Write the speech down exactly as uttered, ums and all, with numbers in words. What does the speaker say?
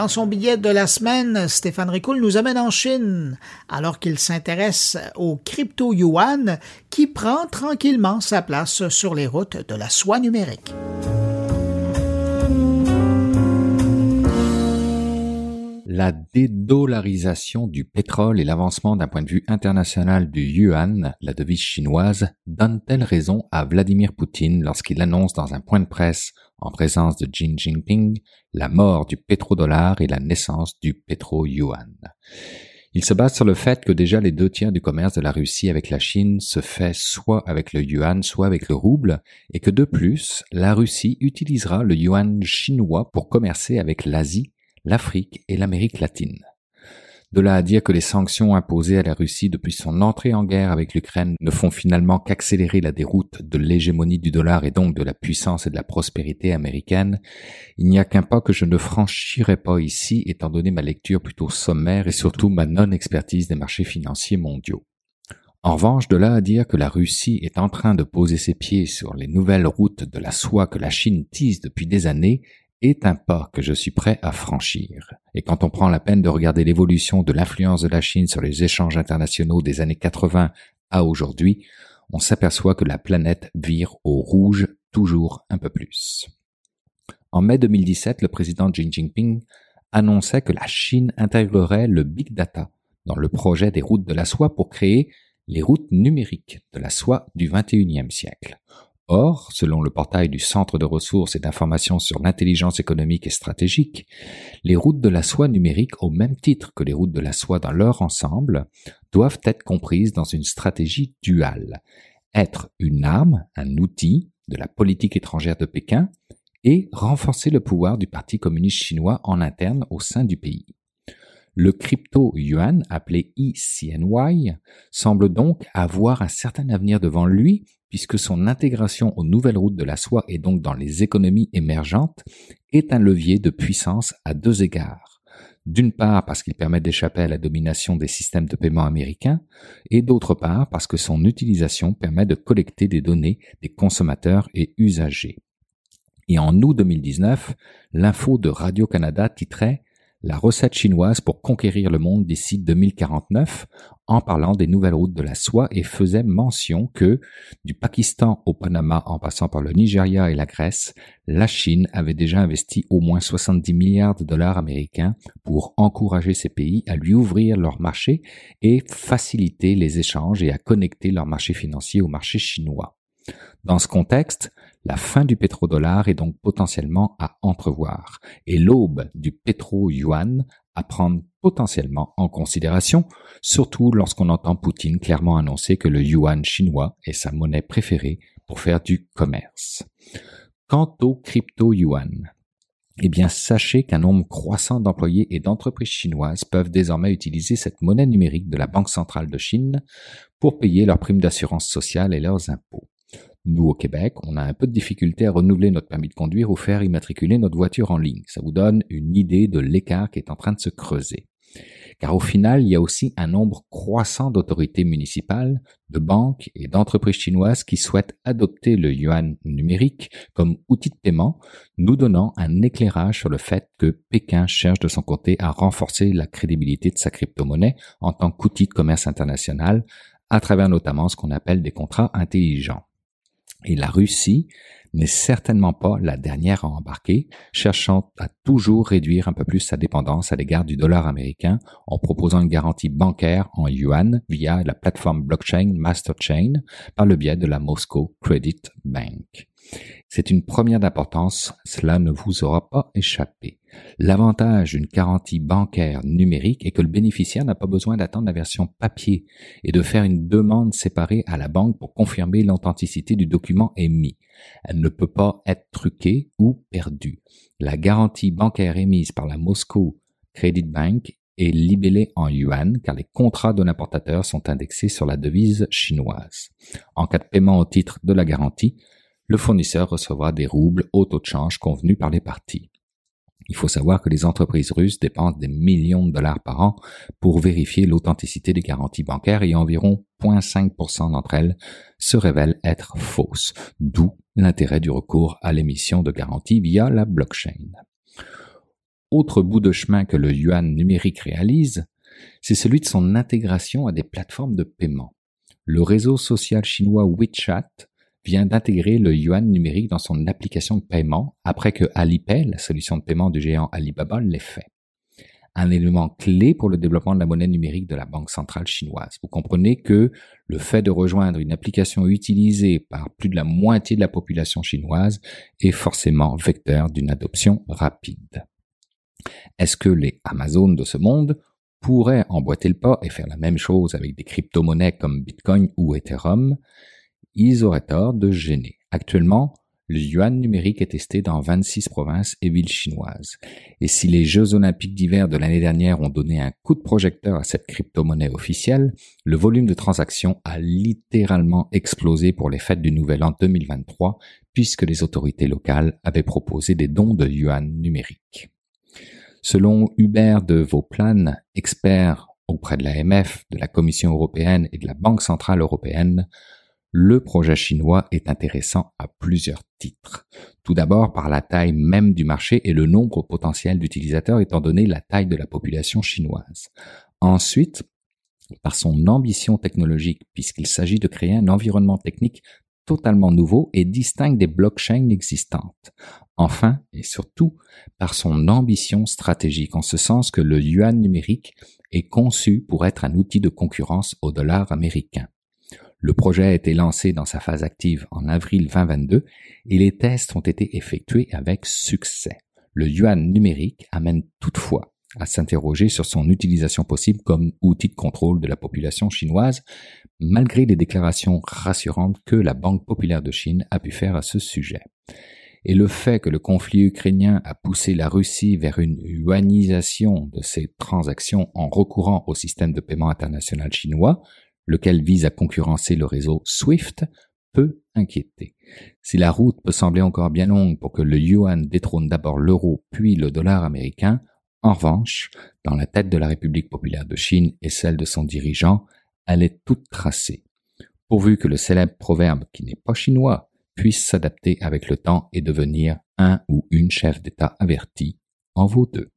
Dans son billet de la semaine, Stéphane Ricoul nous amène en Chine, alors qu'il s'intéresse au cryptoyuan qui prend tranquillement sa place sur les routes de la soie numérique. La dédollarisation du pétrole et l'avancement d'un point de vue international du yuan, la devise chinoise, donnent-elles raison à Vladimir Poutine lorsqu'il annonce dans un point de presse, en présence de Xi Jinping, la mort du pétrodollar et la naissance du pétro-yuan? Il se base sur le fait que déjà les deux tiers du commerce de la Russie avec la Chine se fait soit avec le yuan, soit avec le rouble, et que de plus, la Russie utilisera le yuan chinois pour commercer avec l'Asie, l'Afrique et l'Amérique latine. De là à dire que les sanctions imposées à la Russie depuis son entrée en guerre avec l'Ukraine ne font finalement qu'accélérer la déroute de l'hégémonie du dollar et donc de la puissance et de la prospérité américaine, il n'y a qu'un pas que je ne franchirai pas ici étant donné ma lecture plutôt sommaire et surtout ma non-expertise des marchés financiers mondiaux. En revanche, de là à dire que la Russie est en train de poser ses pieds sur les nouvelles routes de la soie que la Chine tisse depuis des années, est un pas que je suis prêt à franchir. Et quand on prend la peine de regarder l'évolution de l'influence de la Chine sur les échanges internationaux des années quatre-vingts à aujourd'hui, on s'aperçoit que la planète vire au rouge toujours un peu plus. En mai deux mille dix-sept, le président Xi Jinping annonçait que la Chine intégrerait le Big Data dans le projet des routes de la soie pour créer les routes numériques de la soie du vingt et unième siècle. Or, selon le portail du Centre de ressources et d'informations sur l'intelligence économique et stratégique, les routes de la soie numérique, au même titre que les routes de la soie dans leur ensemble, doivent être comprises dans une stratégie duale, être une arme, un outil de la politique étrangère de Pékin et renforcer le pouvoir du Parti communiste chinois en interne au sein du pays. Le crypto-yuan, appelé E C N Y, semble donc avoir un certain avenir devant lui puisque son intégration aux nouvelles routes de la soie et donc dans les économies émergentes est un levier de puissance à deux égards. D'une part parce qu'il permet d'échapper à la domination des systèmes de paiement américains et d'autre part parce que son utilisation permet de collecter des données des consommateurs et usagers. Et en août deux mille dix-neuf, l'info de Radio-Canada titrait « La recette chinoise pour conquérir le monde d'ici deux mille quarante-neuf » en parlant des nouvelles routes de la soie et faisait mention que, du Pakistan au Panama en passant par le Nigeria et la Grèce, la Chine avait déjà investi au moins soixante-dix milliards de dollars américains pour encourager ces pays à lui ouvrir leur marché et faciliter les échanges et à connecter leur marché financier au marché chinois. Dans ce contexte, la fin du pétrodollar est donc potentiellement à entrevoir et l'aube du pétro-yuan à prendre potentiellement en considération, surtout lorsqu'on entend Poutine clairement annoncer que le yuan chinois est sa monnaie préférée pour faire du commerce. Quant au crypto-yuan, eh bien, sachez qu'un nombre croissant d'employés et d'entreprises chinoises peuvent désormais utiliser cette monnaie numérique de la Banque centrale de Chine pour payer leurs primes d'assurance sociale et leurs impôts. Nous, au Québec, on a un peu de difficulté à renouveler notre permis de conduire ou faire immatriculer notre voiture en ligne. Ça vous donne une idée de l'écart qui est en train de se creuser. Car au final, il y a aussi un nombre croissant d'autorités municipales, de banques et d'entreprises chinoises qui souhaitent adopter le yuan numérique comme outil de paiement, nous donnant un éclairage sur le fait que Pékin cherche de son côté à renforcer la crédibilité de sa crypto-monnaie en tant qu'outil de commerce international, à travers notamment ce qu'on appelle des contrats intelligents. Et la Russie n'est certainement pas la dernière à embarquer, cherchant à toujours réduire un peu plus sa dépendance à l'égard du dollar américain en proposant une garantie bancaire en yuan via la plateforme blockchain MasterChain par le biais de la Moscou Credit Bank. C'est une première d'importance, cela ne vous aura pas échappé. L'avantage d'une garantie bancaire numérique est que le bénéficiaire n'a pas besoin d'attendre la version papier et de faire une demande séparée à la banque pour confirmer l'authenticité du document émis. Elle ne peut pas être truquée ou perdue. La garantie bancaire émise par la Moscou Credit Bank est libellé en yuan car les contrats de l'importateur sont indexés sur la devise chinoise. En cas de paiement au titre de la garantie, le fournisseur recevra des roubles au taux de change convenu par les parties. Il faut savoir que les entreprises russes dépensent des millions de dollars par an pour vérifier l'authenticité des garanties bancaires et environ zéro virgule cinq pour cent d'entre elles se révèlent être fausses, d'où l'intérêt du recours à l'émission de garanties via la blockchain. Autre bout de chemin que le yuan numérique réalise, c'est celui de son intégration à des plateformes de paiement. Le réseau social chinois WeChat vient d'intégrer le yuan numérique dans son application de paiement après que Alipay, la solution de paiement du géant Alibaba, l'ait fait. Un élément clé pour le développement de la monnaie numérique de la Banque centrale chinoise. Vous comprenez que le fait de rejoindre une application utilisée par plus de la moitié de la population chinoise est forcément vecteur d'une adoption rapide. Est-ce que les Amazones de ce monde pourraient emboîter le pas et faire la même chose avec des crypto-monnaies comme Bitcoin ou Ethereum? Ils auraient tort de gêner. Actuellement, le yuan numérique est testé dans vingt-six provinces et villes chinoises. Et si les Jeux olympiques d'hiver de l'année dernière ont donné un coup de projecteur à cette crypto-monnaie officielle, le volume de transactions a littéralement explosé pour les fêtes du Nouvel An deux mille vingt-trois, puisque les autorités locales avaient proposé des dons de yuan numérique. Selon Hubert de Vauplane, expert auprès de l'A M F, de la Commission européenne et de la Banque centrale européenne, le projet chinois est intéressant à plusieurs titres. Tout d'abord par la taille même du marché et le nombre potentiel d'utilisateurs étant donné la taille de la population chinoise. Ensuite, par son ambition technologique puisqu'il s'agit de créer un environnement technique totalement nouveau et distinct des blockchains existantes. Enfin, et surtout, par son ambition stratégique, en ce sens que le yuan numérique est conçu pour être un outil de concurrence au dollar américain. Le projet a été lancé dans sa phase active en avril vingt vingt-deux et les tests ont été effectués avec succès. Le yuan numérique amène toutefois à s'interroger sur son utilisation possible comme outil de contrôle de la population chinoise, malgré les déclarations rassurantes que la Banque populaire de Chine a pu faire à ce sujet. Et le fait que le conflit ukrainien a poussé la Russie vers une yuanisation de ses transactions en recourant au système de paiement international chinois, lequel vise à concurrencer le réseau SWIFT, peut inquiéter. Si la route peut sembler encore bien longue pour que le yuan détrône d'abord l'euro puis le dollar américain, en revanche, dans la tête de la République populaire de Chine et celle de son dirigeant, elle est toute tracée, pourvu que le célèbre proverbe qui n'est pas chinois puisse s'adapter avec le temps et devenir un ou une chef d'État averti en vaut deux.